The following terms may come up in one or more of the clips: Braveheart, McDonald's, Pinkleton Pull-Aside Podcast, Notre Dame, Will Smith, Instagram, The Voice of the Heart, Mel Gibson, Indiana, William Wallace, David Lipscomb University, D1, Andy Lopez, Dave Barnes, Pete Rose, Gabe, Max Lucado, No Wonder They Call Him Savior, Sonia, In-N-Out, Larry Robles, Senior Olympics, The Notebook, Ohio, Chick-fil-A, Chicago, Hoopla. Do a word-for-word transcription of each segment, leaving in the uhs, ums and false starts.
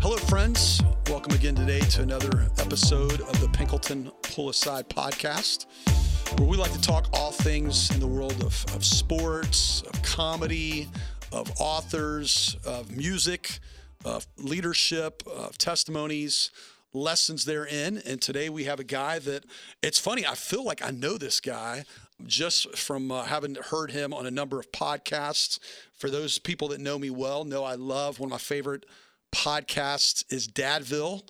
Hello, friends. Welcome again today to another episode of the Pinkleton Pull-Aside Podcast, where we like to talk all things in the world of, of sports, of comedy, of authors, of music, of leadership, of testimonies, lessons therein. And today we have a guy that, it's funny, I feel like I know this guy just from uh, having heard him on a number of podcasts. For those people that know me well, know I love, one of my favorite podcasts is Dadville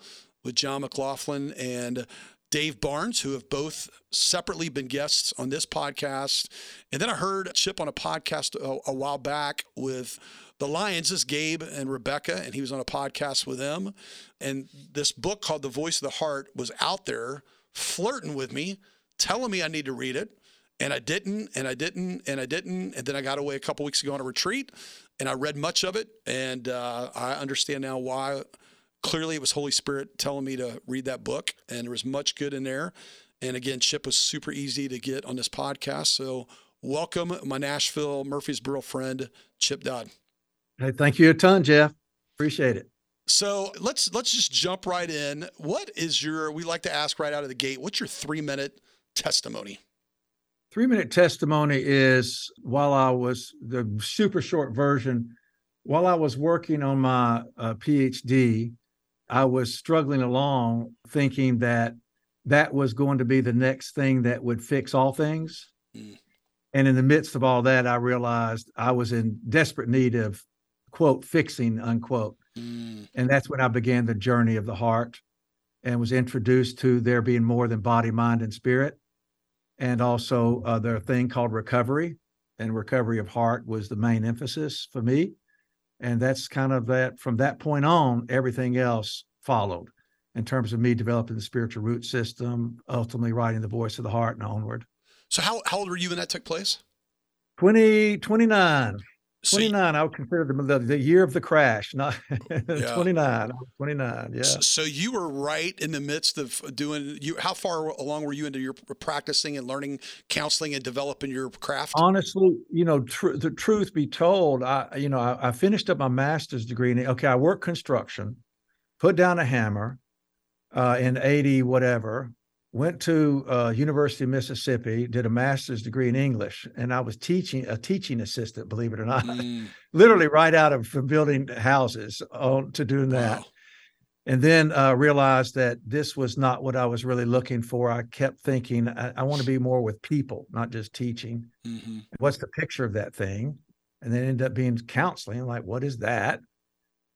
with John McLaughlin and Dave Barnes, who have both separately been guests on this podcast. And then I heard Chip on a podcast a, a while back with the Lions, is Gabe and Rebecca, and he was on a podcast with them. And this book called The Voice of the Heart was out there flirting with me, telling me I need to read it. And I didn't, and I didn't, and I didn't. And then I got away a couple weeks ago on a retreat, and I read much of it. And uh, I understand now why. Clearly, it was Holy Spirit telling me to read that book, and there was much good in there. And again, Chip was super easy to get on this podcast. So welcome my Nashville, Murfreesboro friend, Chip Dodd. Hey, thank you a ton, Jeff. Appreciate it. So let's let's just jump right in. What is your, we like to ask right out of the gate, what's your three-minute testimony? Three-minute testimony is, while I was, the super short version, while I was working on my uh, PhD, I was struggling along thinking that that was going to be the next thing that would fix all things. Mm. And in the midst of all that, I realized I was in desperate need of quote, fixing, unquote. Mm. And that's when I began the journey of the heart and was introduced to there being more than body, mind, and spirit. And also uh, the thing called recovery, and recovery of heart was the main emphasis for me. And that's kind of that, from that point on, everything else followed in terms of me developing the spiritual root system, ultimately writing The Voice of the Heart and onward. So how, how old were you when that took place? twenty, twenty-nine. twenty-nine, so, I would consider the, the, the year of the crash. Not yeah. twenty-nine, twenty-nine, yeah. So, so you were right in the midst of doing, you. How far along were you into your practicing and learning counseling and developing your craft? Honestly, you know, tr- the truth be told, I, you know, I, I finished up my master's degree. And okay, I worked construction, put down a hammer uh, in eighty, whatever, went to uh, University of Mississippi, did a master's degree in English, and I was teaching a teaching assistant, believe it or not, mm. literally right out of from building houses on to doing that. Wow. And then uh, realized that this was not what I was really looking for. I kept thinking, I, I want to be more with people, not just teaching. Mm-hmm. What's the picture of that thing? And then ended up being counseling. I'm like, what is that?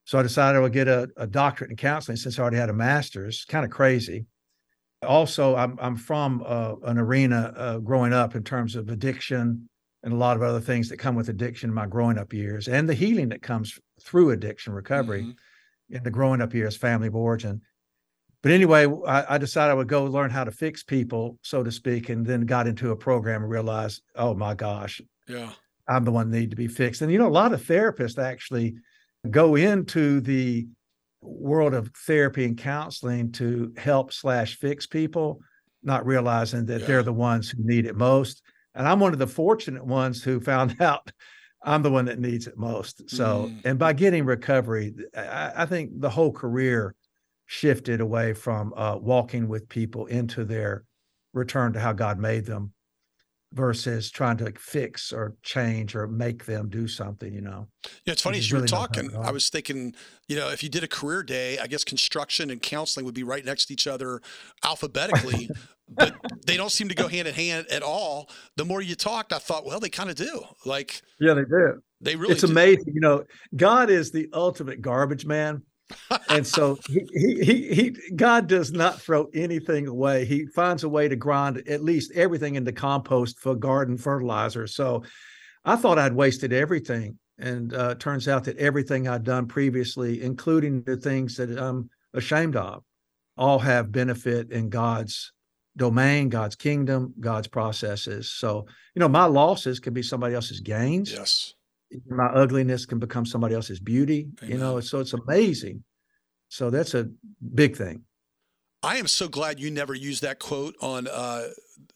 So I decided I would get a, a doctorate in counseling since I already had a master's. Kind of crazy. Also, I'm I'm from uh, an arena uh, growing up in terms of addiction and a lot of other things that come with addiction in my growing up years, and the healing that comes through addiction recovery mm-hmm. in the growing up years, family of origin. But anyway, I, I decided I would go learn how to fix people, so to speak, and then got into a program and realized, oh my gosh, yeah, I'm the one that needs to be fixed. And, you know, a lot of therapists actually go into the world of therapy and counseling to help slash fix people, not realizing that yeah. they're the ones who need it most. And I'm one of the fortunate ones who found out I'm the one that needs it most. So, mm. and by getting recovery, I, I think the whole career shifted away from uh, walking with people into their return to how God made them versus trying to fix or change or make them do something, you know. Yeah, it's funny, as you really were talking, I was thinking, you know, if you did a career day, I guess construction and counseling would be right next to each other alphabetically, but they don't seem to go hand in hand at all. The more you talked, I thought, well, they kind of do. Like, yeah, they do. They really It's do. Amazing. You know, God is the ultimate garbage man. And so he, he, he, he, God does not throw anything away. He finds a way to grind at least everything into compost for garden fertilizer. So I thought I'd wasted everything. And uh, it turns out that everything I'd done previously, including the things that I'm ashamed of, all have benefit in God's domain, God's kingdom, God's processes. So, you know, my losses can be somebody else's gains. Yes. My ugliness can become somebody else's beauty. Amen. You know, so it's amazing. So that's a big thing. I am so glad you never used that quote on uh,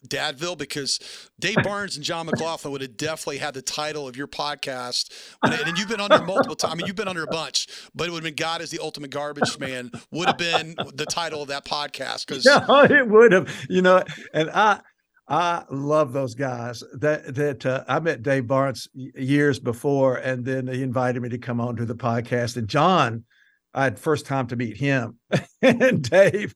Dadville, because Dave Barnes and John McLaughlin would have definitely had the title of your podcast. When, and you've been under multiple times. I mean, you've been under a bunch, but it would have been God is the Ultimate Garbage Man would have been the title of that podcast. Because no, it would have, you know, and I, I love those guys that, that uh, I met Dave Barnes years before, and then he invited me to come on to the podcast. And John, I had first time to meet him and Dave,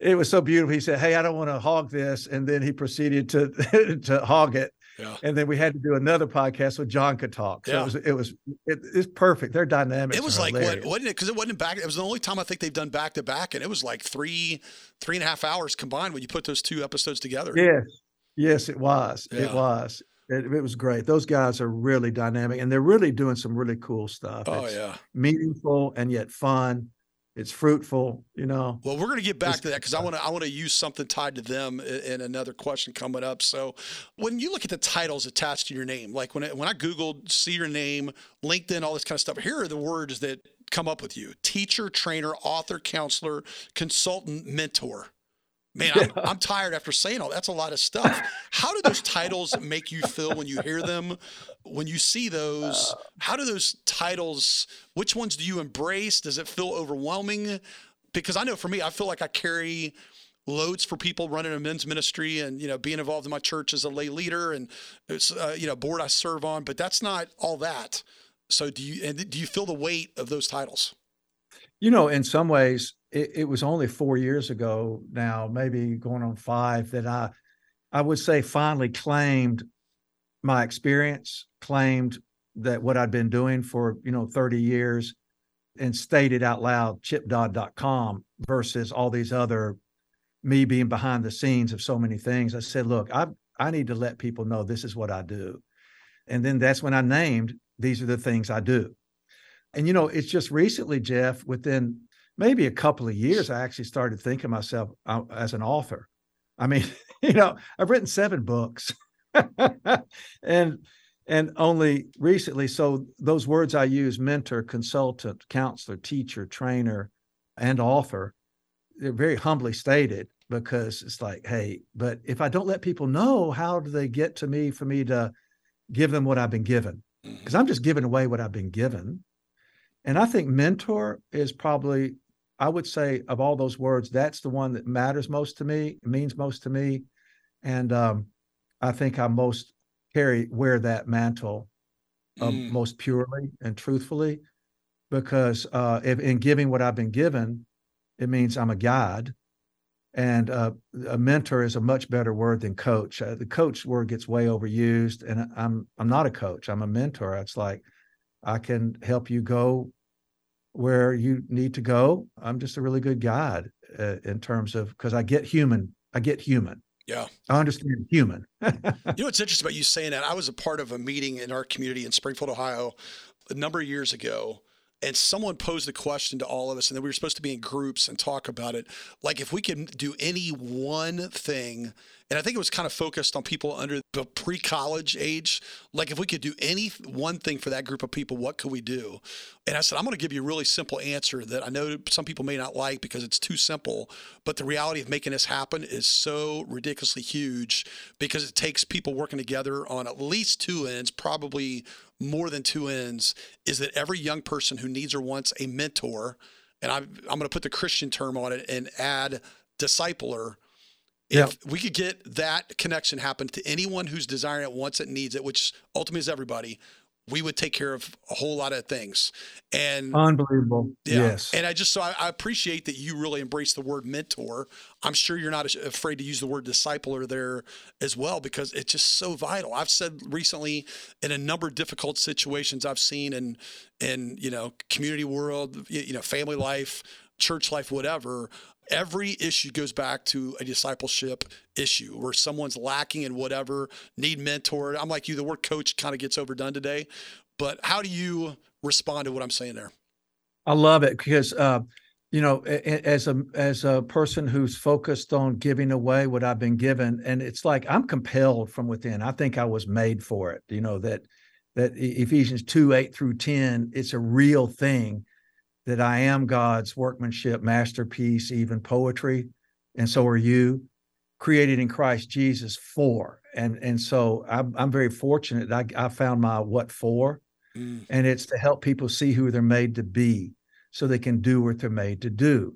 it was so beautiful. He said, "Hey, I don't want to hog this." And then he proceeded to, to hog it. Yeah. And then we had to do another podcast so John could talk. So yeah. it was, it was, it, it's perfect. Their dynamics. It was like, what, wasn't it? Cause it wasn't back. It was the only time I think they've done back to back. And it was like three, three and a half hours combined when you put those two episodes together. Yes. Yes, it was. Yeah. It was. It, it was great. Those guys are really dynamic, and they're really doing some really cool stuff. Oh, it's yeah. meaningful and yet fun. It's fruitful, you know. Well, we're going to get back it's to that because I want to I want to use something tied to them in another question coming up. So when you look at the titles attached to your name, like when I, when I Googled, see your name, LinkedIn, all this kind of stuff, here are the words that come up with you: teacher, trainer, author, counselor, consultant, mentor. Man, I'm, yeah. I'm tired after saying all that's a lot of stuff. How do those titles make you feel when you hear them, when you see those? How do those titles, which ones do you embrace? Does it feel overwhelming? Because I know for me, I feel like I carry loads for people running a men's ministry and, you know, being involved in my church as a lay leader and, it's uh, you know, board I serve on, but that's not all that. So do you, and do you feel the weight of those titles? You know, in some ways, it, it was only four years ago now, maybe going on five, that I, I would say finally claimed my experience, claimed that what I'd been doing for, you know, thirty years, and stated out loud, chip dodd dot com versus all these other, me being behind the scenes of so many things. I said, look, I I need to let people know this is what I do. And then that's when I named, these are the things I do. And, you know, it's just recently, Jeff, within maybe a couple of years, I actually started thinking of myself uh, as an author. I mean, you know, I've written seven books and and only recently. So those words I use, mentor, consultant, counselor, teacher, trainer, and author, they're very humbly stated, because it's like, hey, but if I don't let people know, how do they get to me for me to give them what I've been given? Because I'm just giving away what I've been given. And I think mentor is probably, I would say, of all those words, that's the one that matters most to me, means most to me. And um, I think I most carry, wear that mantle um, mm. most purely and truthfully, because uh, if, in giving what I've been given, it means I'm a guide. And uh, a mentor is a much better word than coach. Uh, the coach word gets way overused, and I'm I'm not a coach. I'm a mentor. It's like, I can help you go where you need to go. I'm just a really good guide uh, in terms of, because I get human. I get human. Yeah. I understand human. You know, what's interesting about you saying that, I was a part of a meeting in our community in Springfield, Ohio, a number of years ago. And someone posed the question to all of us, and then we were supposed to be in groups and talk about it. Like, if we can do any one thing, and I think it was kind of focused on people under the pre-college age. Like, if we could do any one thing for that group of people, what could we do? And I said, I'm going to give you a really simple answer that I know some people may not like because it's too simple, but the reality of making this happen is so ridiculously huge, because it takes people working together on at least two ends, probably more than two ends, is that every young person who needs or wants a mentor, and I'm, I'm going to put the Christian term on it and add discipler. If yeah. we could get that connection happen to anyone who's desiring it, wants it, needs it, which ultimately is everybody, we would take care of a whole lot of things. And unbelievable. Yeah. Yes. And I just, so I, I appreciate that you really embrace the word mentor. I'm sure you're not afraid to use the word discipler there as well, because it's just so vital. I've said recently, in a number of difficult situations I've seen in, in, you know, community world, you know, family life, church life, whatever, every issue goes back to a discipleship issue where someone's lacking in whatever, need mentored. I'm like you, the word coach kind of gets overdone today, But how do you respond to what I'm saying there? I love it because, uh, you know, as a as a person who's focused on giving away what I've been given, and it's like I'm compelled from within. I think I was made for it. You know, that that Ephesians two, eight through ten, it's a real thing that I am God's workmanship, masterpiece, even poetry, and so are you, created in Christ Jesus for. And and so I'm, I'm very fortunate that I, I found my what for, mm. and it's to help people see who they're made to be so they can do what they're made to do.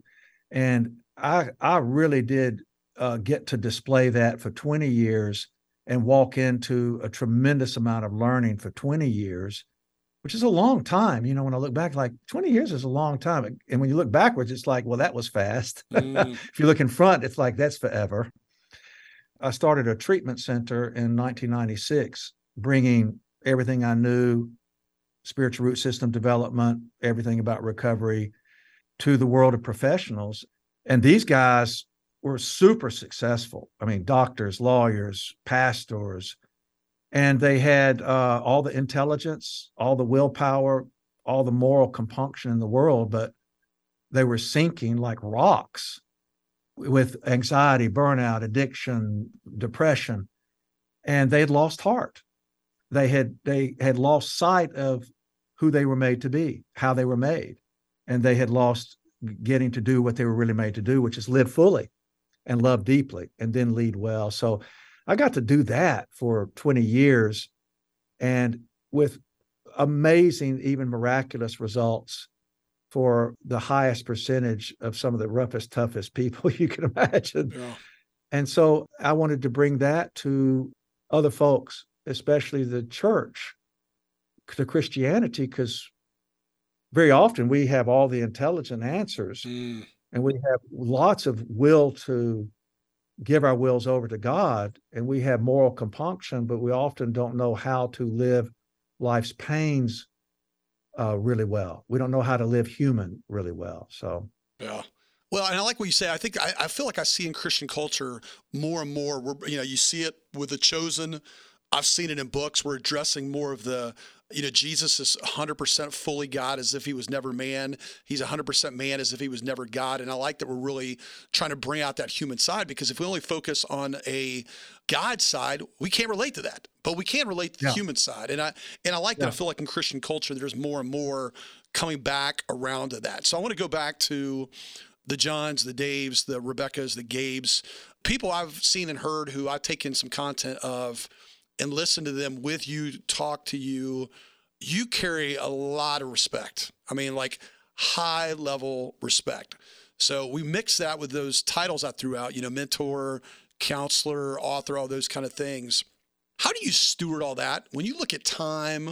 And I I really did uh, get to display that for twenty years and walk into a tremendous amount of learning for twenty years, which is a long time. You know, when I look back, like twenty years is a long time. And when you look backwards, it's like, well, that was fast. Mm. If you look in front, it's like, that's forever. I started a treatment center in nineteen ninety-six, bringing everything I knew, spiritual root system development, everything about recovery, to the world of professionals. And these guys were super successful. I mean, doctors, lawyers, pastors, and they had uh, all the intelligence, all the willpower, all the moral compunction in the world, but they were sinking like rocks with anxiety, burnout, addiction, depression, and they had lost heart. They had they had lost sight of who they were made to be, how they were made, and they had lost getting to do what they were really made to do, which is live fully and love deeply and then lead well. So I got to do that for twenty years, and with amazing, even miraculous results for the highest percentage of some of the roughest, toughest people you can imagine. Yeah. And so I wanted to bring that to other folks, especially the church, to Christianity, because very often we have all the intelligent answers mm. and we have lots of will to give our wills over to God, and we have moral compunction, but we often don't know how to live life's pains Uh, really well. We don't know how to live human really well. So, yeah. Well, and I like what you say. I think I, I feel like I see in Christian culture more and more. We're, you know, you see it with The Chosen. I've seen it in books. We're addressing more of the, you know, Jesus is one hundred percent fully God as if he was never man. He's one hundred percent man as if he was never God. And I like that we're really trying to bring out that human side, because if we only focus on a God side, we can't relate to that, but we can relate to yeah. the human side. And I and I like yeah. that. I feel like in Christian culture, there's more and more coming back around to that. So I want to go back to the Johns, the Daves, the Rebeccas, the Gabes, people I've seen and heard who I've taken some content of and listen to them with you, talk to you. You carry a lot of respect. I mean, like high level respect. So we mix that with those titles I threw out, you know, mentor, counselor, author, all those kind of things. How do you steward all that? When you look at time,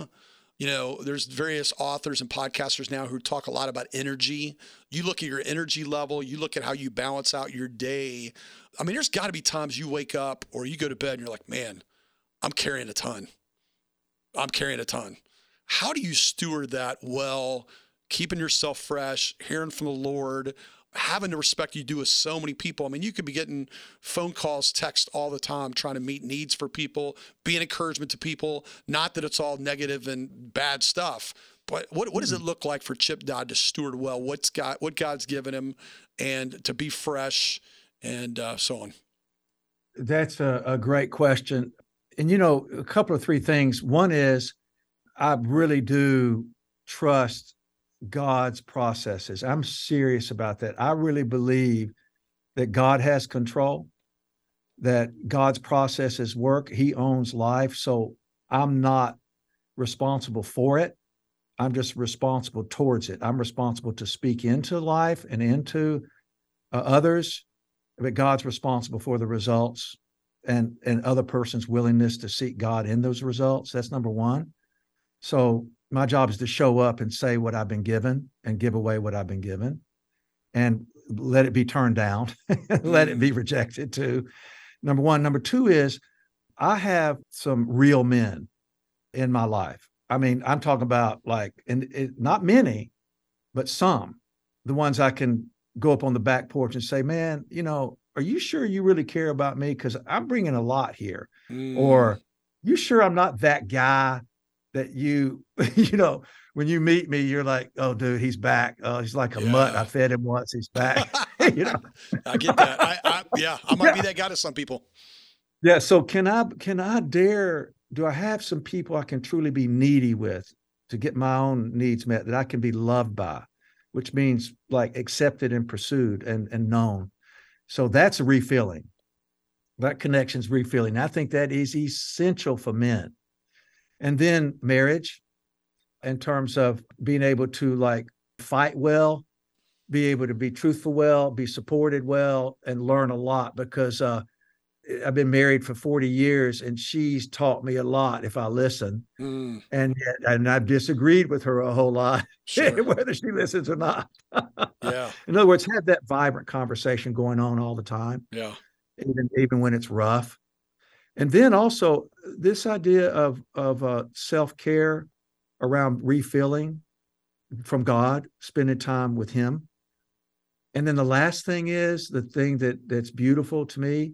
you know, there's various authors and podcasters now who talk a lot about energy. You look at your energy level, you look at how you balance out your day. I mean, there's gotta be times you wake up or you go to bed and you're like, man, I'm carrying a ton. I'm carrying a ton. How do you steward that well, keeping yourself fresh, hearing from the Lord, having the respect you do with so many people? I mean, you could be getting phone calls, text all the time, trying to meet needs for people, be an encouragement to people, not that it's all negative and bad stuff, but what, what does it look like for Chip Dodd to steward well what's got, what God's given him and to be fresh and uh, so on? That's a, a great question. And, you know, a couple of three things. One is I really do trust God's processes. I'm serious about that. I really believe that God has control, that God's processes work. He owns life. So I'm not responsible for it. I'm just responsible towards it. I'm responsible to speak into life and into uh, others, but God's responsible for the results. And and other person's willingness to seek God in those results. That's number one. So my job is to show up and say what I've been given and give away what I've been given and let it be turned down, let it be rejected too. Number one. Number two is I have some real men in my life. I mean, I'm talking about like, and it, not many, but some, the ones I can go up on the back porch and say, man, you know, are you sure you really care about me? Because I'm bringing a lot here. Mm. Or you sure I'm not that guy that you, you know, when you meet me, you're like, oh, dude, he's back. Uh, he's like a yeah. mutt. I fed him once. He's back. You know, I get that. I, I, yeah, I might yeah. be that guy to some people. Yeah. So can I, can I dare, do I have some people I can truly be needy with to get my own needs met, that I can be loved by, which means like accepted and pursued and, and known. So that's refilling. That connection's refilling. I think that is essential for men. And then marriage, in terms of being able to like fight well, be able to be truthful well, be supported well, and learn a lot, because uh, I've been married for forty years and she's taught me a lot if I listen. Mm. And yet, and I've disagreed with her a whole lot, sure. whether she listens or not. Yeah. In other words, have that vibrant conversation going on all the time. Yeah. Even, even when it's rough. And then also this idea of, of uh, self-care around refilling from God, spending time with him. And then the last thing is, the thing that that's beautiful to me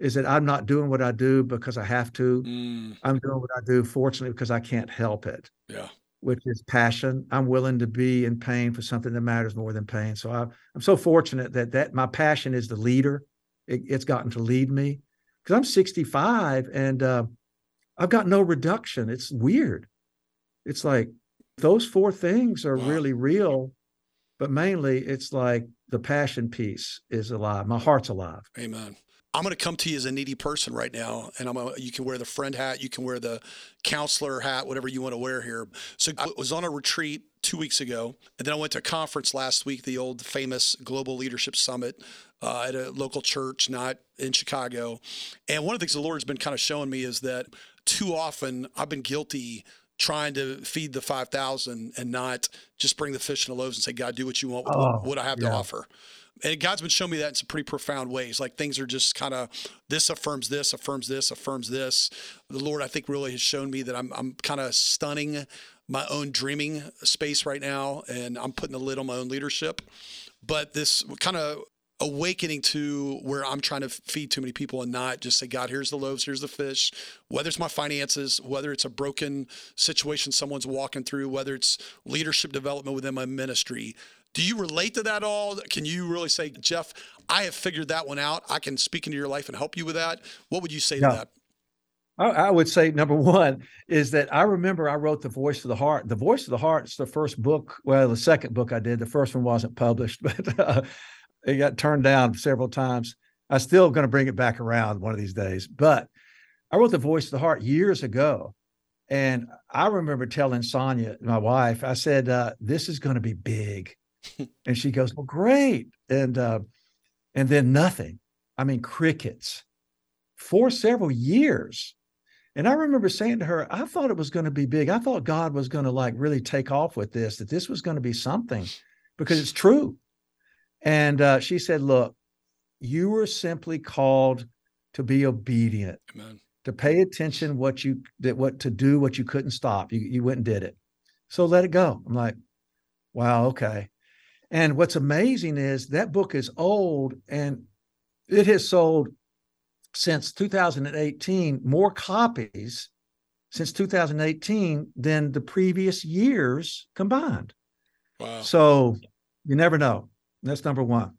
is that I'm not doing what I do because I have to. Mm. I'm doing what I do, fortunately, because I can't help it. Yeah. Which is passion. I'm willing to be in pain for something that matters more than pain. So I, I'm so fortunate that, that my passion is the leader. It, it's gotten to lead me. Because I'm sixty-five and uh, I've got no reduction. It's weird. It's like those four things are wow. really real, but mainly it's like the passion piece is alive. My heart's alive. Amen. I'm going to come to you as a needy person right now, and I'm a, you can wear the friend hat, you can wear the counselor hat, whatever you want to wear here. So I was on a retreat two weeks ago, and then I went to a conference last week, the old famous Global Leadership Summit uh, at a local church, not in Chicago. And one of the things the Lord's been kind of showing me is that too often I've been guilty trying to feed the five thousand and not just bring the fish and the loaves and say, God, do what you want with oh, what I have yeah. to offer. And God's been showing me that in some pretty profound ways. Like things are just kind of, this affirms this, affirms this, affirms this. The Lord, I think, really has shown me that I'm I'm kind of stunning my own dreaming space right now, and I'm putting a lid on my own leadership. But this kind of awakening to where I'm trying to feed too many people and not just say, God, here's the loaves, here's the fish, whether it's my finances, whether it's a broken situation someone's walking through, whether it's leadership development within my ministry. Do you relate to that at all? Can you really say, Jeff, I have figured that one out. I can speak into your life and help you with that. What would you say yeah. to that? I would say number one is that I remember I wrote The Voice of the Heart. The Voice of the Heart is the first book. Well, the second book I did, the first one wasn't published, but uh, it got turned down several times. I'm still going to bring it back around one of these days. But I wrote The Voice of the Heart years ago. And I remember telling Sonia, my wife, I said, uh, this is going to be big. And she goes, well, great. And uh, and then nothing. I mean, crickets for several years. And I remember saying to her, I thought it was going to be big. I thought God was going to like really take off with this, that this was going to be something, because it's true. And uh, she said, look, you were simply called to be obedient, Amen. To pay attention, what you that what to do, what you couldn't stop. You, you went and did it. So let it go. I'm like, wow, okay. And what's amazing is that book is old, and it has sold since two thousand eighteen more copies since two thousand eighteen than the previous years combined. Wow. So you never know. That's number one.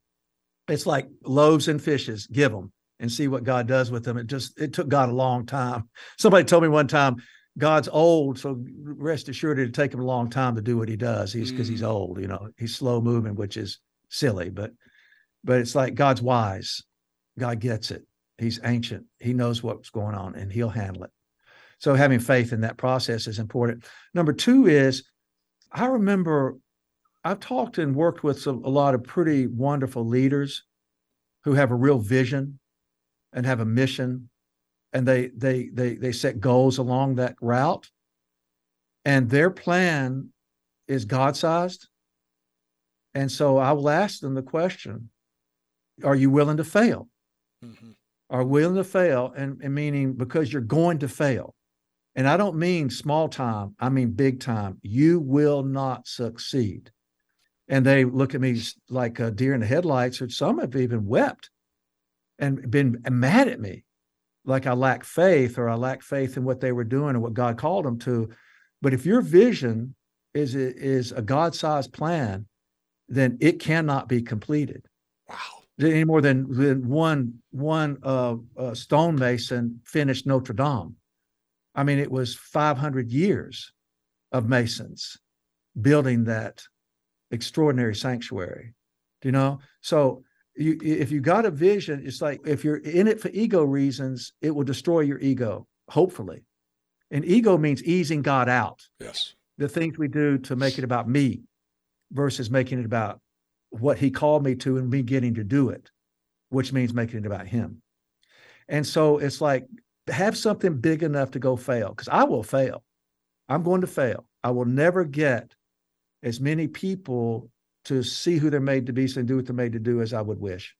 It's like loaves and fishes, give them and see what God does with them. It just, it took God a long time. Somebody told me one time, God's old, so rest assured it'll take him a long time to do what he does. He's because mm. he's old, you know, he's slow moving, which is silly, but, but it's like God's wise. God gets it. He's ancient. He knows what's going on and he'll handle it. So having faith in that process is important. Number two is, I remember I've talked and worked with some, a lot of pretty wonderful leaders who have a real vision and have a mission, and they they they they set goals along that route, and their plan is God-sized. And so I will ask them the question, are you willing to fail? Mm-hmm. Are willing to fail, and, and meaning because you're going to fail. And I don't mean small time, I mean big time. You will not succeed. And they look at me like a deer in the headlights, or some have even wept and been mad at me, like I lack faith, or I lack faith in what they were doing and what God called them to. But if your vision is a, is a God-sized plan, then it cannot be completed. Wow. Any more than, than one one uh, uh, stonemason finished Notre Dame. I mean, it was five hundred years of masons building that extraordinary sanctuary. Do you know? So you, if you got a vision, it's like if you're in it for ego reasons, it will destroy your ego, hopefully. And ego means easing God out. Yes. The things we do to make it about me versus making it about what he called me to and me getting to do it, which means making it about him. And so it's like, have something big enough to go fail, because I will fail. I'm going to fail. I will never get as many people to see who they're made to be and do what they're made to do as I would wish.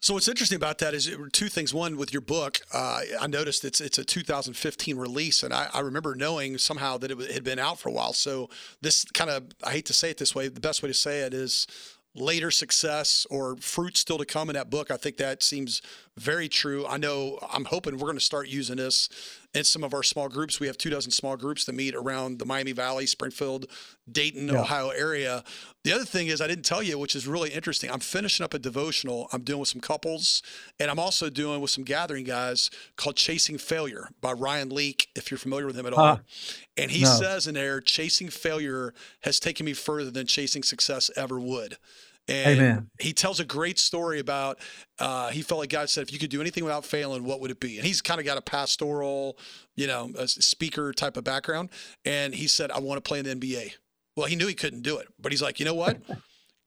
So what's interesting about that is two things. One, with your book, uh, I noticed it's it's a two thousand fifteen release, and I, I remember knowing somehow that it had been out for a while. So this kind of, I hate to say it this way, the best way to say it is later success or fruit still to come in that book. I think that seems very true. I know I'm hoping we're going to start using this in some of our small groups. We have two dozen small groups that meet around the Miami Valley, Springfield, Dayton, yeah. Ohio area. The other thing is I didn't tell you, which is really interesting. I'm finishing up a devotional I'm doing with some couples, and I'm also doing with some gathering guys called Chasing Failure by Ryan Leake, if you're familiar with him at all. Uh, and he no. says in there, chasing failure has taken me further than chasing success ever would. And Amen. He tells a great story about uh, he felt like God said, if you could do anything without failing, what would it be? And he's kind of got a pastoral, you know, a speaker type of background. And he said, I want to play in the N B A. Well, he knew he couldn't do it, but he's like, you know what?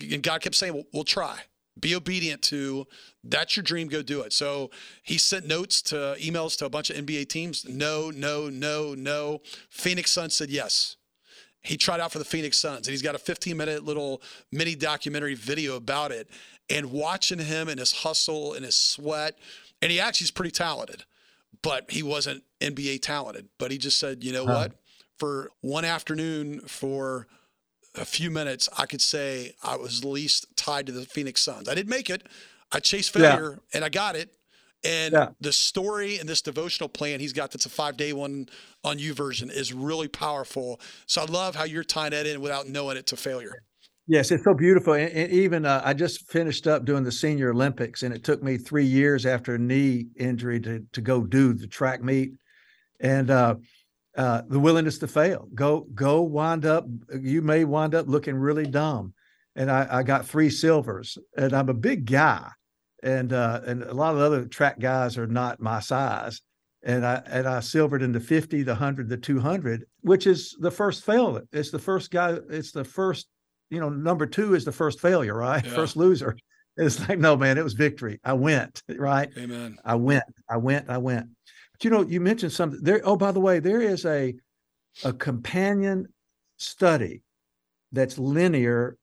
And God kept saying, well, we'll try. Be obedient to, that's your dream, go do it. So he sent notes to emails to a bunch of N B A teams. No, no, no, no. Phoenix Suns said yes. He tried out for the Phoenix Suns, and he's got a fifteen-minute little mini documentary video about it, and watching him and his hustle and his sweat, and he actually is pretty talented, but he wasn't N B A talented. But he just said, you know huh. what? For one afternoon, for a few minutes, I could say I was least tied to the Phoenix Suns. I didn't make it. I chased failure, yeah. and I got it. And yeah. the story in this devotional plan he's got that's a five-day one on you version is really powerful. So I love how you're tying that in without knowing it to failure. Yes, it's so beautiful. And, and even uh, I just finished up doing the Senior Olympics, and it took me three years after a knee injury to to go do the track meet. And uh, uh, the willingness to fail. Go, go wind up. You may wind up looking really dumb. And I, I got three silvers, and I'm a big guy. And uh, and a lot of the other track guys are not my size. And I and I silvered in the fifty, the one hundred, the two hundred, which is the first failure. It's the first guy. It's the first, you know, number two is the first failure, right? Yeah. First loser. It's like, no, man, it was victory. I went, right? Amen. I went, I went, I went. But, you know, you mentioned something there. Oh, by the way, there is a a companion study that's linear,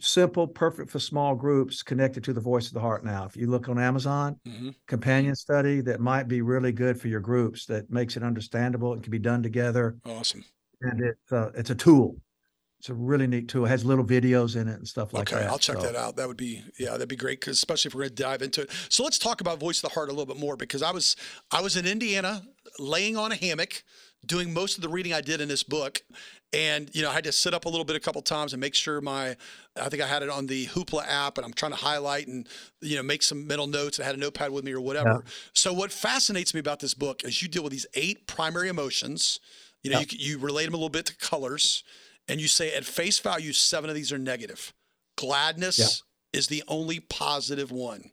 simple, perfect for small groups, connected to The Voice of the Heart. Now, if you look on Amazon, mm-hmm. companion study that might be really good for your groups, that makes it understandable. It can be done together. Awesome. And it's uh, it's a tool. It's a really neat tool. It has little videos in it and stuff like okay, that. Okay, I'll check so. that out. That would be, yeah, that'd be great, 'cause especially if we're going to dive into it. So let's talk about Voice of the Heart a little bit more, because I was I was in Indiana laying on a hammock doing most of the reading I did in this book. And, you know, I had to sit up a little bit a couple of times and make sure my, I think I had it on the Hoopla app, and I'm trying to highlight and, you know, make some mental notes. I had a notepad with me or whatever. Yeah. So what fascinates me about this book is you deal with these eight primary emotions. You know, yeah. you, you relate them a little bit to colors, and you say at face value, seven of these are negative. Gladness yeah. is the only positive one.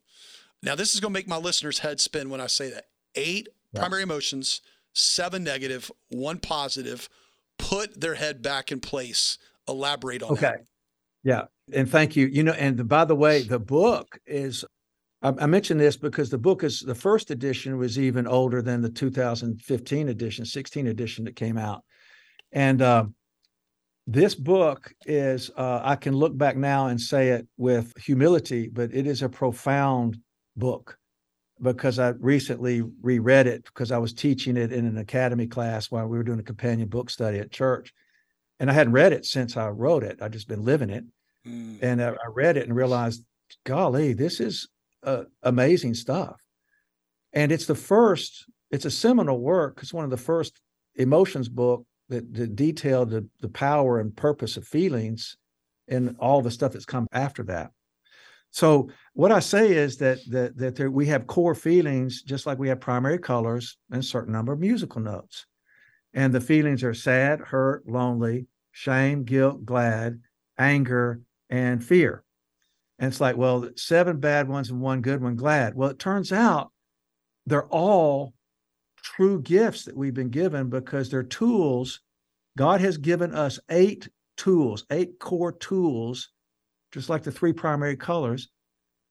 Now, this is going to make my listeners' head spin when I say that. Eight yeah. primary emotions, seven negative, one positive. Put their head back in place. Elaborate on okay. that. Okay. Yeah. And thank you. You know, and the, by the way, the book is, I, I mentioned this because the book is, the first edition was even older than the two thousand fifteen edition, sixteen edition that came out. And uh, this book is, uh, I can look back now and say it with humility, but it is a profound book, because I recently reread it because I was teaching it in an academy class while we were doing a companion book study at church. And I hadn't read it since I wrote it. I've just been living it. Mm. And I, I read it and realized, golly, this is uh, amazing stuff. And it's the first, it's a seminal work. It's one of the first emotions book that, that detailed the, the power and purpose of feelings and all the stuff that's come after that. So what I say is that that, that there, we have core feelings, just like we have primary colors and a certain number of musical notes. And the feelings are sad, hurt, lonely, shame, guilt, glad, anger, and fear. And it's like, well, seven bad ones and one good one, glad. Well, it turns out they're all true gifts that we've been given because they're tools. God has given us eight tools, eight core tools, just like the three primary colors,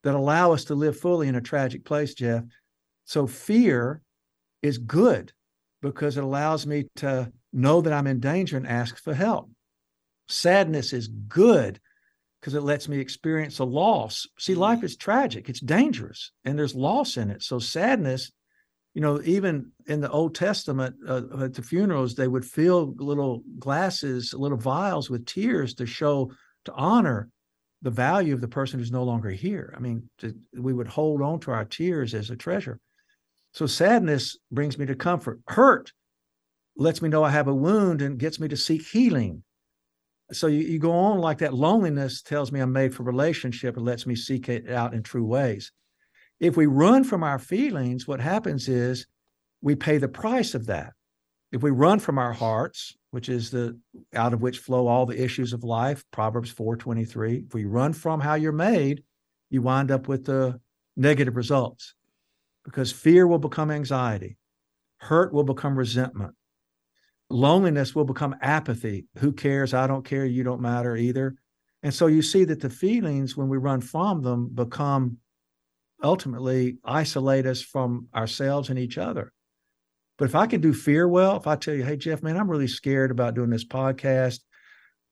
that allow us to live fully in a tragic place, Jeff. So fear is good because it allows me to know that I'm in danger and ask for help. Sadness is good because it lets me experience a loss. See, life is tragic. It's dangerous, and there's loss in it. So sadness, you know, even in the Old Testament, uh, at the funerals, they would fill little glasses, little vials with tears to show, to honor the value of the person who's no longer here. I mean, to, we would hold on to our tears as a treasure. So sadness brings me to comfort. Hurt lets me know I have a wound and gets me to seek healing. So you, you go on like that. Loneliness tells me I'm made for relationship and lets me seek it out in true ways. If we run from our feelings, what happens is we pay the price of that. If we run from our hearts, which is the out of which flow all the issues of life, Proverbs four twenty-three, if we run from how you're made, you wind up with the negative results because fear will become anxiety. Hurt will become resentment. Loneliness will become apathy. Who cares? I don't care. You don't matter either. And so you see that the feelings, when we run from them, become ultimately isolate us from ourselves and each other. But if I can do fear well, if I tell you, hey, Jeff, man, I'm really scared about doing this podcast.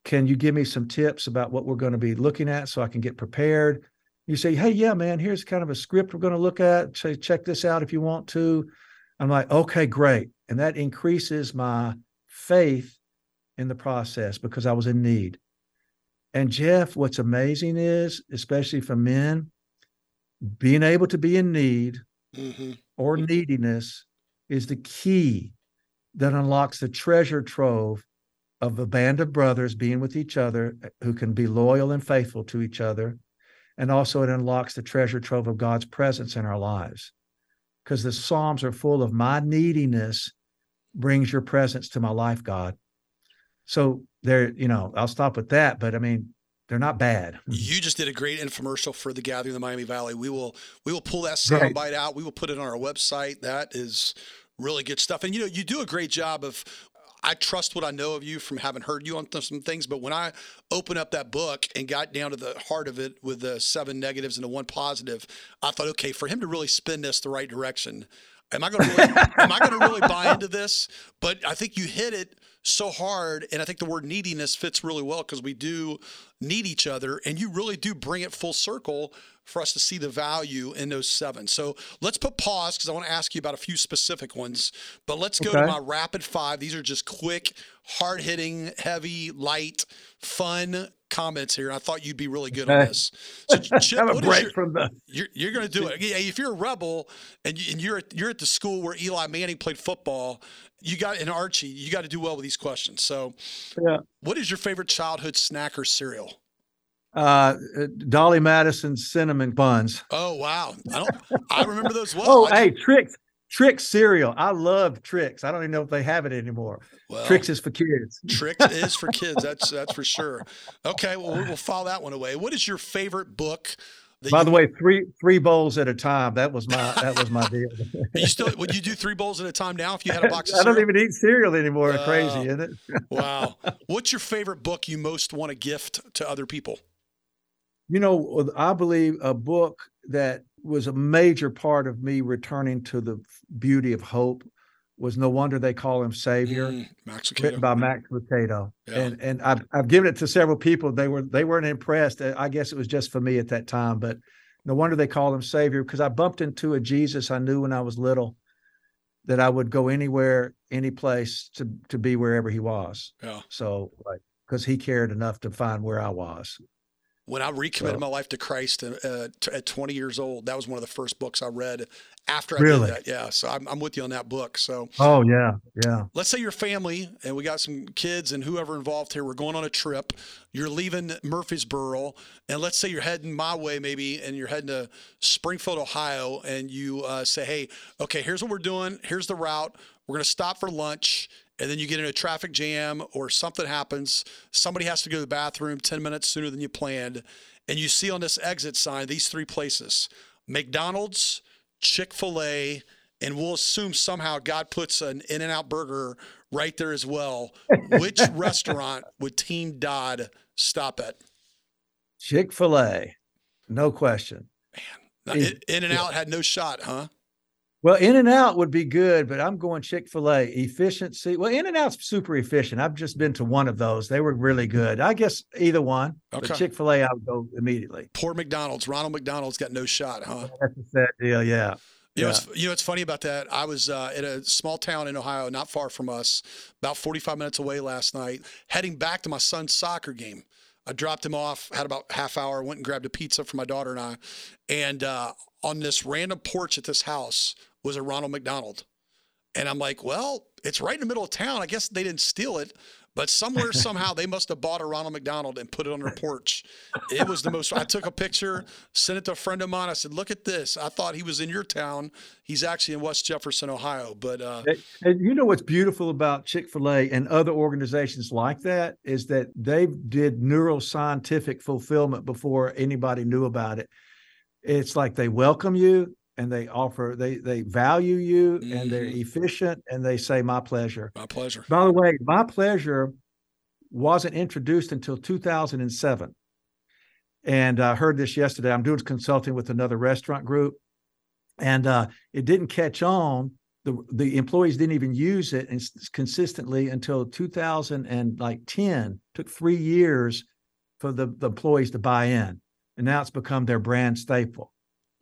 Can you give me some tips about what we're going to be looking at so I can get prepared? You say, hey, yeah, man, here's kind of a script we're going to look at. Ch- check this out if you want to. I'm like, okay, great. And that increases my faith in the process because I was in need. And Jeff, what's amazing is, especially for men, being able to be in need mm-hmm. or neediness is the key that unlocks the treasure trove of a band of brothers being with each other who can be loyal and faithful to each other. And also it unlocks the treasure trove of God's presence in our lives. Because the Psalms are full of my neediness brings your presence to my life, God. So there, you know, I'll stop with that, but I mean, they're not bad. You just did a great infomercial for The Gathering of the Miami Valley. We will we will pull that soundbite right. out. We will put it on our website. That is really good stuff. And, you know, you do a great job of, I trust what I know of you from having heard you on th- some things, but when I opened up that book and got down to the heart of it with the seven negatives and the one positive, I thought, okay, for him to really spin this the right direction, am I going to really, am I going to really buy into this? But I think you hit it so hard, and I think the word neediness fits really well because we do need each other, and you really do bring it full circle for us to see the value in those seven. So let's put pause because I want to ask you about a few specific ones, but let's go okay. to my rapid five. These are just quick, hard-hitting, heavy, light, fun comments here. I thought you'd be really good okay. on this. So Chip, have a break your, from the. You're, you're going to do it. If you're a rebel and, you, and you're you're at the school where Eli Manning played football, you got and Archie, you got to do well with these questions. So, yeah. What is your favorite childhood snack or cereal? Uh, Dolly Madison's cinnamon buns. Oh wow! I don't. I remember those well. Oh, I, hey, Trix, Trix cereal. I love Trix. I don't even know if they have it anymore. Well, Trix is for kids. Trix is for kids. That's that's for sure. Okay, well we'll file that one away. What is your favorite book? By the you, way, three three bowls at a time. That was my that was my deal. You still would you do three bowls at a time now if you had a box of cereal? I don't even eat cereal anymore. Uh, Crazy, isn't it? Wow. What's your favorite book you most want to gift to other people? You know, I believe a book that was a major part of me returning to the beauty of hope was No Wonder They Call Him Savior, mm, Max written by Max Lucado. Yeah. And and I've, I've given it to several people. They, were, they weren't impressed. I guess it was just for me at that time. But No Wonder They Call Him Savior, because I bumped into a Jesus I knew when I was little, that I would go anywhere, any place to, to be wherever he was. Yeah. So, like, because he cared enough to find where I was. When I recommitted so. my life to Christ uh, t- at twenty years old, that was one of the first books I read after I really? did that. Yeah. So I'm, I'm with you on that book. So, oh yeah. Yeah. Let's say your family and we got some kids and whoever involved here, we're going on a trip. You're leaving Murfreesboro and let's say you're heading my way maybe, and you're heading to Springfield, Ohio, and you uh, say, hey, okay, here's what we're doing. Here's the route. We're going to stop for lunch. And then you get in a traffic jam or something happens. Somebody has to go to the bathroom ten minutes sooner than you planned. And you see on this exit sign, these three places, McDonald's, Chick-fil-A, and we'll assume somehow God puts an In-N-Out burger right there as well. Which restaurant would Team Dodd stop at? Chick-fil-A. No question. Man, it, In-N-Out yeah. had no shot, huh? Well, In-N-Out would be good, but I'm going Chick-fil-A. Efficiency. Well, In-N-Out's super efficient. I've just been to one of those. They were really good. I guess either one. Okay. But Chick-fil-A, I would go immediately. Poor McDonald's. Ronald McDonald's got no shot, huh? That's a sad deal, yeah. You, yeah. know, it's, you know, it's funny about that. I was uh, in a small town in Ohio, not far from us, about forty-five minutes away last night, heading back to my son's soccer game. I dropped him off, had about half hour, went and grabbed a pizza for my daughter and I. And uh, on this random porch at this house was a Ronald McDonald. And I'm like, well, it's right in the middle of town. I guess they didn't steal it, but somewhere, somehow they must've bought a Ronald McDonald and put it on their porch. It was the most, I took a picture, sent it to a friend of mine. I said, look at this. I thought he was in your town. He's actually in West Jefferson, Ohio. But, uh, and, and you know, what's beautiful about Chick-fil-A and other organizations like that is that they did neuroscientific fulfillment before anybody knew about it. It's like they welcome you. And they offer, they they value you, mm-hmm. and they're efficient, and they say, my pleasure. My pleasure. By the way, my pleasure wasn't introduced until two thousand seven. And I heard this yesterday. I'm doing consulting with another restaurant group, and uh, it didn't catch on. The, the employees didn't even use it consistently until two thousand ten. Took three years for the, the employees to buy in. And now it's become their brand staple.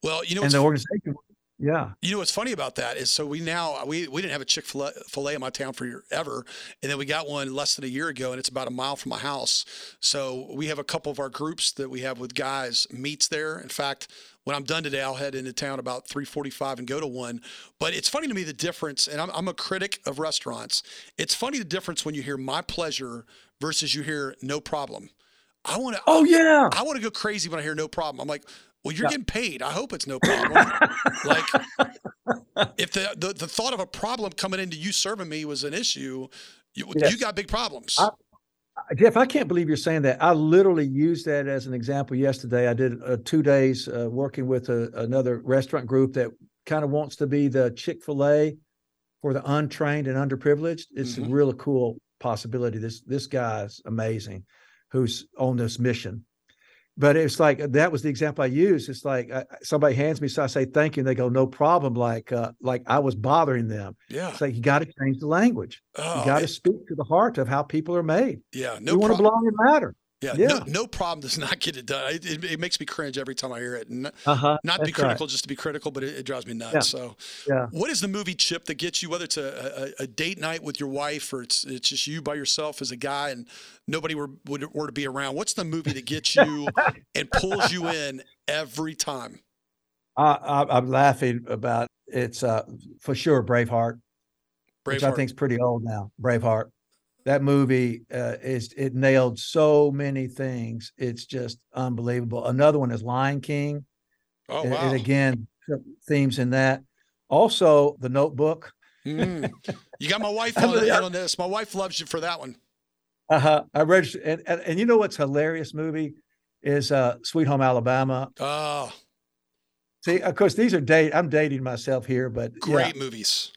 Well, you know, and the organization, yeah. You know what's funny about that is, so we now we, we didn't have a Chick-fil-A in my town for ever, and then we got one less than a year ago, and it's about a mile from my house. So we have a couple of our groups that we have with guys meets there. In fact, when I'm done today, I'll head into town about three forty-five and go to one. But it's funny to me the difference, and I'm I'm a critic of restaurants. It's funny the difference when you hear my pleasure versus you hear no problem. I want to. Oh yeah. I, I want to go crazy when I hear no problem. I'm like, well, you're yeah. getting paid. I hope it's no problem. Like, if the, the the thought of a problem coming into you serving me was an issue, you, yes. you got big problems. I, Jeff, I can't believe you're saying that. I literally used that as an example yesterday. I did uh, two days uh, working with a, another restaurant group that kind of wants to be the Chick-fil-A for the untrained and underprivileged. It's mm-hmm. a really cool possibility. This this guy's amazing, who's on this mission. But it's like, that was the example I used. It's like uh, somebody hands me, so I say, thank you. And they go, no problem. Like, uh, like I was bothering them. Yeah. It's like, you got to change the language. Oh, you got to speak to the heart of how people are made. Yeah. No, you want to belong and matter. Yeah. yeah. No, no problem does not get it done. It, it, it makes me cringe every time I hear it. Not, uh-huh. not to be critical, right. just to be critical, but it, it drives me nuts. Yeah. So yeah. What is the movie, Chip, that gets you, whether it's a, a, a date night with your wife or it's it's just you by yourself as a guy and nobody were, would, were to be around? What's the movie that gets you and pulls you in every time? I, I, I'm laughing about it's uh, for sure Braveheart, Braveheart, which I think is pretty old now. Braveheart. That movie uh, is it nailed so many things. It's just unbelievable. Another one is Lion King. Oh wow! And, and again, themes in that. Also, The Notebook. Mm. You got my wife on, the, on this. My wife loves you for that one. Uh huh. I read and, and and you know what's hilarious movie is uh, Sweet Home Alabama. Oh. See, of course, these are date. I'm dating myself here, but great yeah. movies.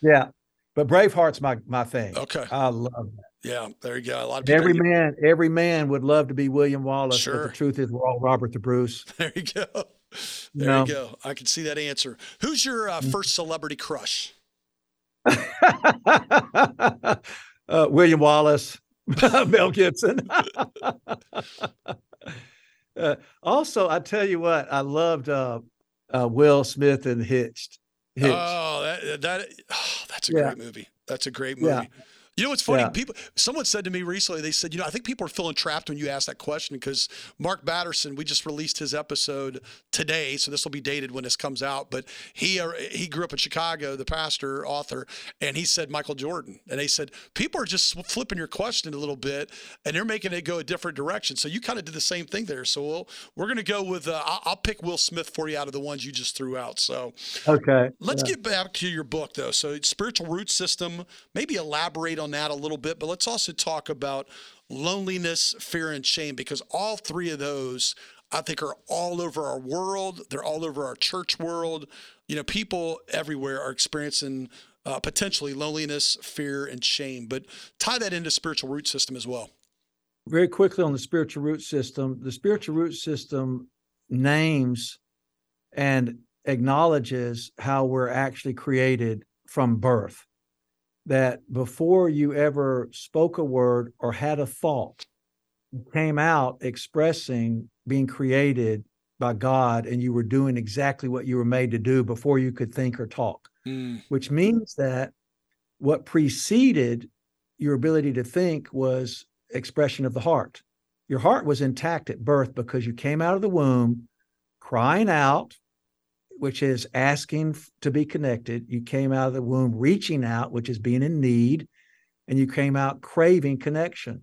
Yeah. But Braveheart's my, my thing. Okay. I love that. Yeah, there you go. A lot of people every man, every man would love to be William Wallace. Sure. But the truth is we're all Robert the Bruce. There you go. There you, know? you go. I can see that answer. Who's your uh, first celebrity crush? uh, William Wallace, Mel Gibson. uh, also, I tell you what, I loved uh, uh, Will Smith and Hitched. Hitch. Oh, that, that oh, that's a yeah. great movie. That's a great movie. Yeah. You know what's funny? Yeah. People. Someone said to me recently, they said, you know, I think people are feeling trapped when you ask that question because Mark Batterson, we just released his episode today, so this will be dated when this comes out. But he uh, he grew up in Chicago, the pastor, author, and he said Michael Jordan. And they said, people are just flipping your question a little bit, and they're making it go a different direction. So you kind of did the same thing there. So we'll, we're going to go with uh, – I'll, I'll pick Will Smith for you out of the ones you just threw out. So okay, let's yeah. get back to your book, though. So it's Spiritual Root System, maybe elaborate on that a little bit, but let's also talk about loneliness, fear, and shame, because all three of those I think are all over our world. They're all over our church world. You know, people everywhere are experiencing uh, potentially loneliness, fear, and shame, but tie that into spiritual root system as well. Very quickly on the spiritual root system, the spiritual root system names and acknowledges how we're actually created from birth. That before you ever spoke a word or had a thought, you came out expressing being created by God, and you were doing exactly what you were made to do before you could think or talk, mm. which means that what preceded your ability to think was expression of the heart. Your heart was intact at birth because you came out of the womb crying out, which is asking to be connected. You came out of the womb reaching out, which is being in need, and you came out craving connection.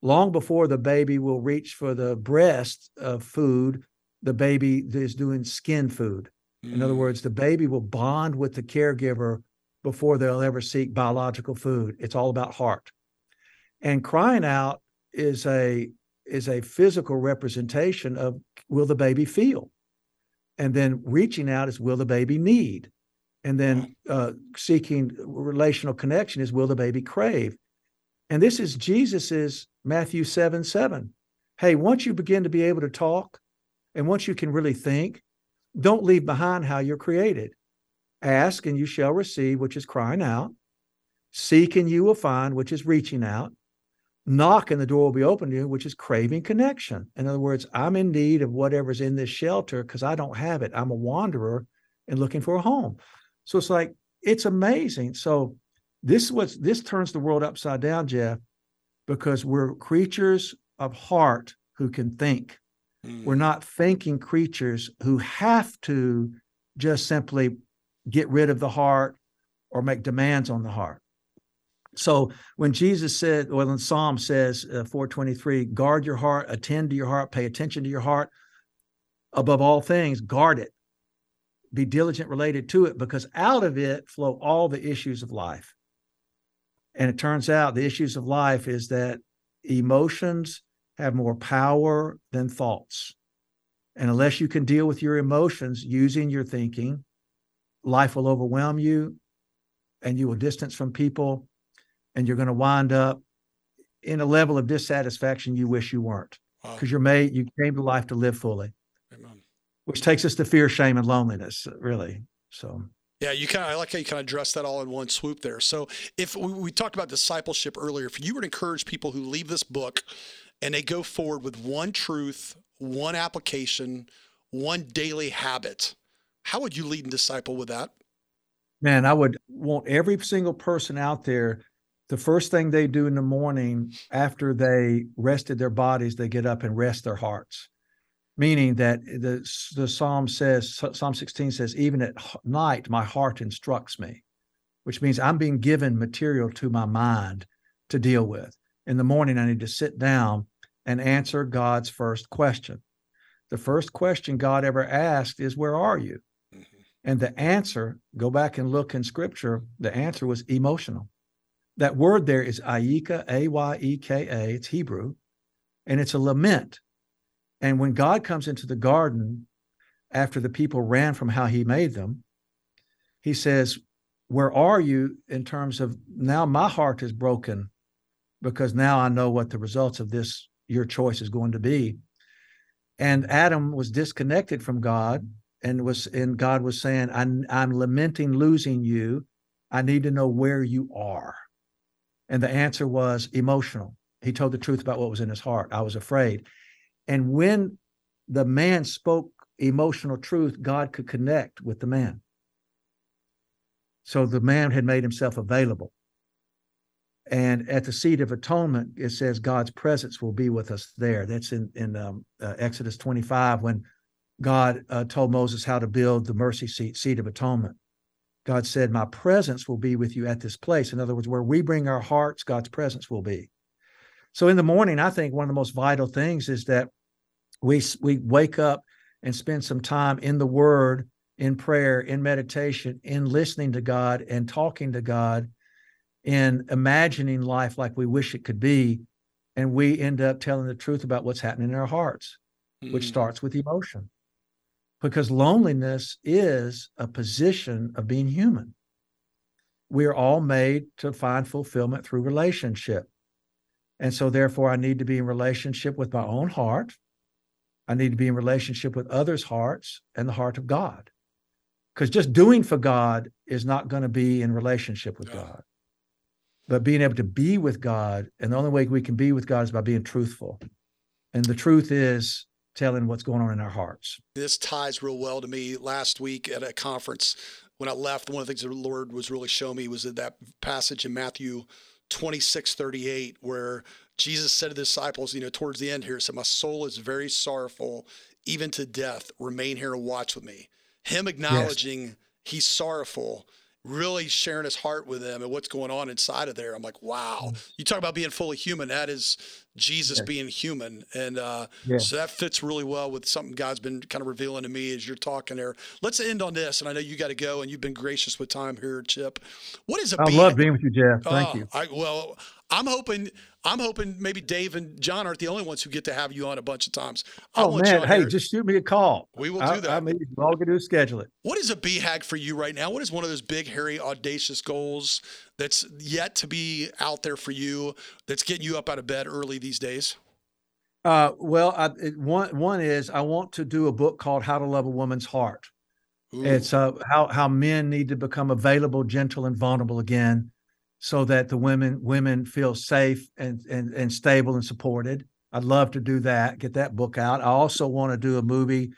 Long before the baby will reach for the breast of food, the baby is doing skin food. Mm. In other words, the baby will bond with the caregiver before they'll ever seek biological food. It's all about heart. And crying out is a, is a physical representation of, will the baby feel? And then reaching out is, will the baby need? And then uh, seeking relational connection is, will the baby crave? And this is Jesus's Matthew seven seven. Hey, once you begin to be able to talk and once you can really think, don't leave behind how you're created. Ask and you shall receive, which is crying out. Seek and you will find, which is reaching out. Knock and the door will be open to you, which is craving connection. In other words, I'm in need of whatever's in this shelter because I don't have it. I'm a wanderer and looking for a home. So it's like, it's amazing. So this was this turns the world upside down, Jeff, because we're creatures of heart who can think. Mm. We're not thinking creatures who have to just simply get rid of the heart or make demands on the heart. So when Jesus said, well, in Psalm says, uh, four twenty-three, guard your heart, attend to your heart, pay attention to your heart. Above all things, guard it. Be diligent related to it, because out of it flow all the issues of life. And it turns out the issues of life is that emotions have more power than thoughts. And unless you can deal with your emotions using your thinking, life will overwhelm you and you will distance from people. And you're going to wind up in a level of dissatisfaction you wish you weren't, because wow. you're made, you came to life to live fully. Amen. Which takes us to fear, shame, and loneliness, really. So. Yeah, you kind of, I like how you kind of address that all in one swoop there. So if we, we talked about discipleship earlier, if you were to encourage people who leave this book and they go forward with one truth, one application, one daily habit, how would you lead and disciple with that? Man, I would want every single person out there, the first thing they do in the morning after they rested their bodies, they get up and rest their hearts. Meaning that the, the Psalm says, Psalm sixteen says, even at night, my heart instructs me, which means I'm being given material to my mind to deal with. In the morning, I need to sit down and answer God's first question. The first question God ever asked is, where are you? And the answer, go back and look in Scripture, the answer was emotional. That word there is ayeka, A Y E K A. It's Hebrew, and it's a lament. And when God comes into the garden after the people ran from how he made them, he says, where are you, in terms of now my heart is broken because now I know what the results of this, your choice, is going to be. And Adam was disconnected from God, and was and God was saying, I'm, I'm lamenting losing you. I need to know where you are. And the answer was emotional. He told the truth about what was in his heart. I was afraid. And when the man spoke emotional truth, God could connect with the man. So the man had made himself available. And at the seat of atonement, it says God's presence will be with us there. That's in, in um, uh, Exodus twenty-five, when God uh, told Moses how to build the mercy seat, seat of atonement. God said, my presence will be with you at this place. In other words, where we bring our hearts, God's presence will be. So in the morning, I think one of the most vital things is that we we wake up and spend some time in the Word, in prayer, in meditation, in listening to God and talking to God, in imagining life like we wish it could be. And we end up telling the truth about what's happening in our hearts, mm-hmm. which starts with emotion. Because loneliness is a position of being human. We are all made to find fulfillment through relationship. And so therefore, I need to be in relationship with my own heart. I need to be in relationship with others' hearts and the heart of God. Because just doing for God is not going to be in relationship with God. God. But being able to be with God, and the only way we can be with God is by being truthful. And the truth is telling what's going on in our hearts. This ties real well to me. Last week at a conference, when I left, one of the things the Lord was really showing me was that, that passage in Matthew twenty-six thirty-eight, where Jesus said to the disciples, you know, towards the end here, said, my soul is very sorrowful, even to death. Remain here and watch with me. Him acknowledging yes. he's sorrowful, really sharing his heart with them and what's going on inside of there. I'm like, wow, you talk about being fully human. That is Jesus yes. being human. And uh, yes. so that fits really well with something God's been kind of revealing to me as you're talking there. Let's end on this. And I know you got to go, and you've been gracious with time here, Chip. What is a I being? love being with you, Jeff. Thank uh, you. I, well, I'm hoping, I'm hoping maybe Dave and John aren't the only ones who get to have you on a bunch of times. I oh man. Hey, here. Just shoot me a call. We will I, do that. I mean, all we can do is schedule it. What is a B HAG for you right now? What is one of those big, hairy, audacious goals that's yet to be out there for you, that's getting you up out of bed early these days? Uh, well, I, it, one, one is I want to do a book called How to Love a Woman's Heart. Ooh. It's uh, how, how men need to become available, gentle, and vulnerable again, so that the women women feel safe and, and, and stable and supported. I'd love to do that, get that book out. I also want to do a movie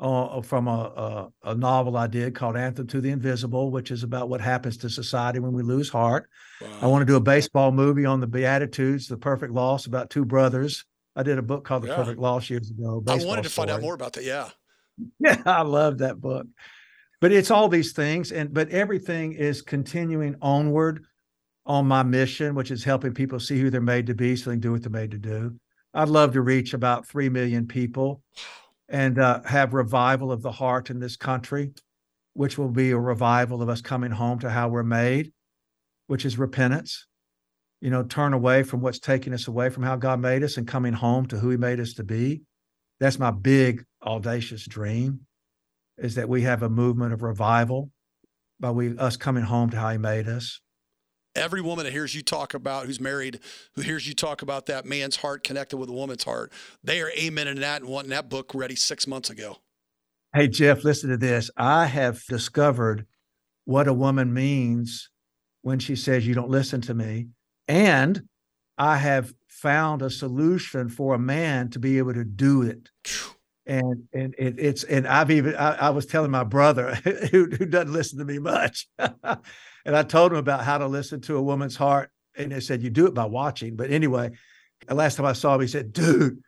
uh, from a, a, a novel I did called Anthem to the Invisible, which is about what happens to society when we lose heart. Wow. I want to do a baseball movie on the Beatitudes, The Perfect Loss, about two brothers. I did a book called The yeah. Perfect Loss years ago. I wanted to story. find out more about that, yeah. Yeah, I love that book. But it's all these things, and but everything is continuing onward on my mission, which is helping people see who they're made to be so they can do what they're made to do. I'd love to reach about three million people and uh, have revival of the heart in this country, which will be a revival of us coming home to how we're made, which is repentance. You know, turn away from what's taking us away from how God made us and coming home to who he made us to be. That's my big audacious dream, is that we have a movement of revival by we us coming home to how he made us. Every woman that hears you talk about, who's married, who hears you talk about that man's heart connected with a woman's heart, they are amening that and wanting that book ready six months ago. Hey, Jeff, listen to this. I have discovered what a woman means when she says, you don't listen to me. And I have found a solution for a man to be able to do it. And and it, it's and I've even I, I was telling my brother who, who doesn't listen to me much, and I told him about how to listen to a woman's heart, and he said you do it by watching. But anyway, the last time I saw him, he said, "Dude,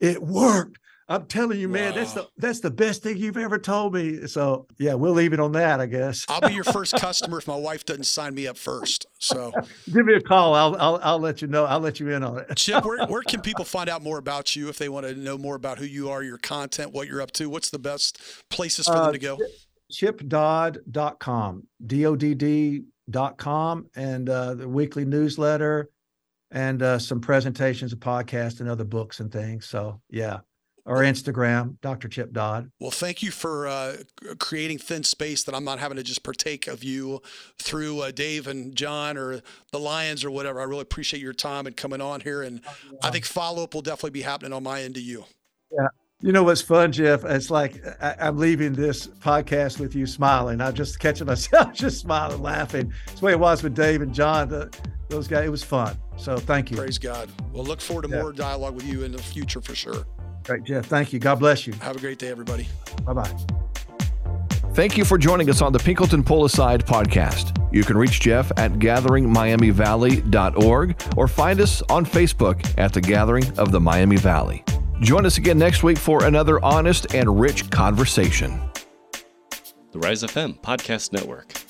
it worked. I'm telling you, man, wow. that's the that's the best thing you've ever told me." So yeah, we'll leave it on that, I guess. I'll be your first customer if my wife doesn't sign me up first. So give me a call. I'll I'll I'll let you know. I'll let you in on it. Chip, where where can people find out more about you if they want to know more about who you are, your content, what you're up to? What's the best places for uh, them to go? chip dodd dot com, D O D D dot com, and uh, the weekly newsletter, and uh, some presentations, a podcast, and other books and things. So yeah. Or Instagram, Doctor Chip Dodd. Well, thank you for uh, creating thin space that I'm not having to just partake of you through uh, Dave and John or the Lions or whatever. I really appreciate your time and coming on here. And yeah. I think follow-up will definitely be happening on my end to you. Yeah. You know what's fun, Jeff? It's like I- I'm leaving this podcast with you smiling. I'm just catching myself just smiling, laughing. It's the way it was with Dave and John. The, those guys, it was fun. So thank you. Praise God. Well, look forward to yeah. more dialogue with you in the future for sure. Great, Jeff. Thank you. God bless you. Have a great day, everybody. Bye-bye. Thank you for joining us on the Pinkleton Pull-Aside Podcast. You can reach Jeff at gathering miami valley dot org or find us on Facebook at The Gathering of the Miami Valley. Join us again next week for another honest and rich conversation. The Rise F M Podcast Network.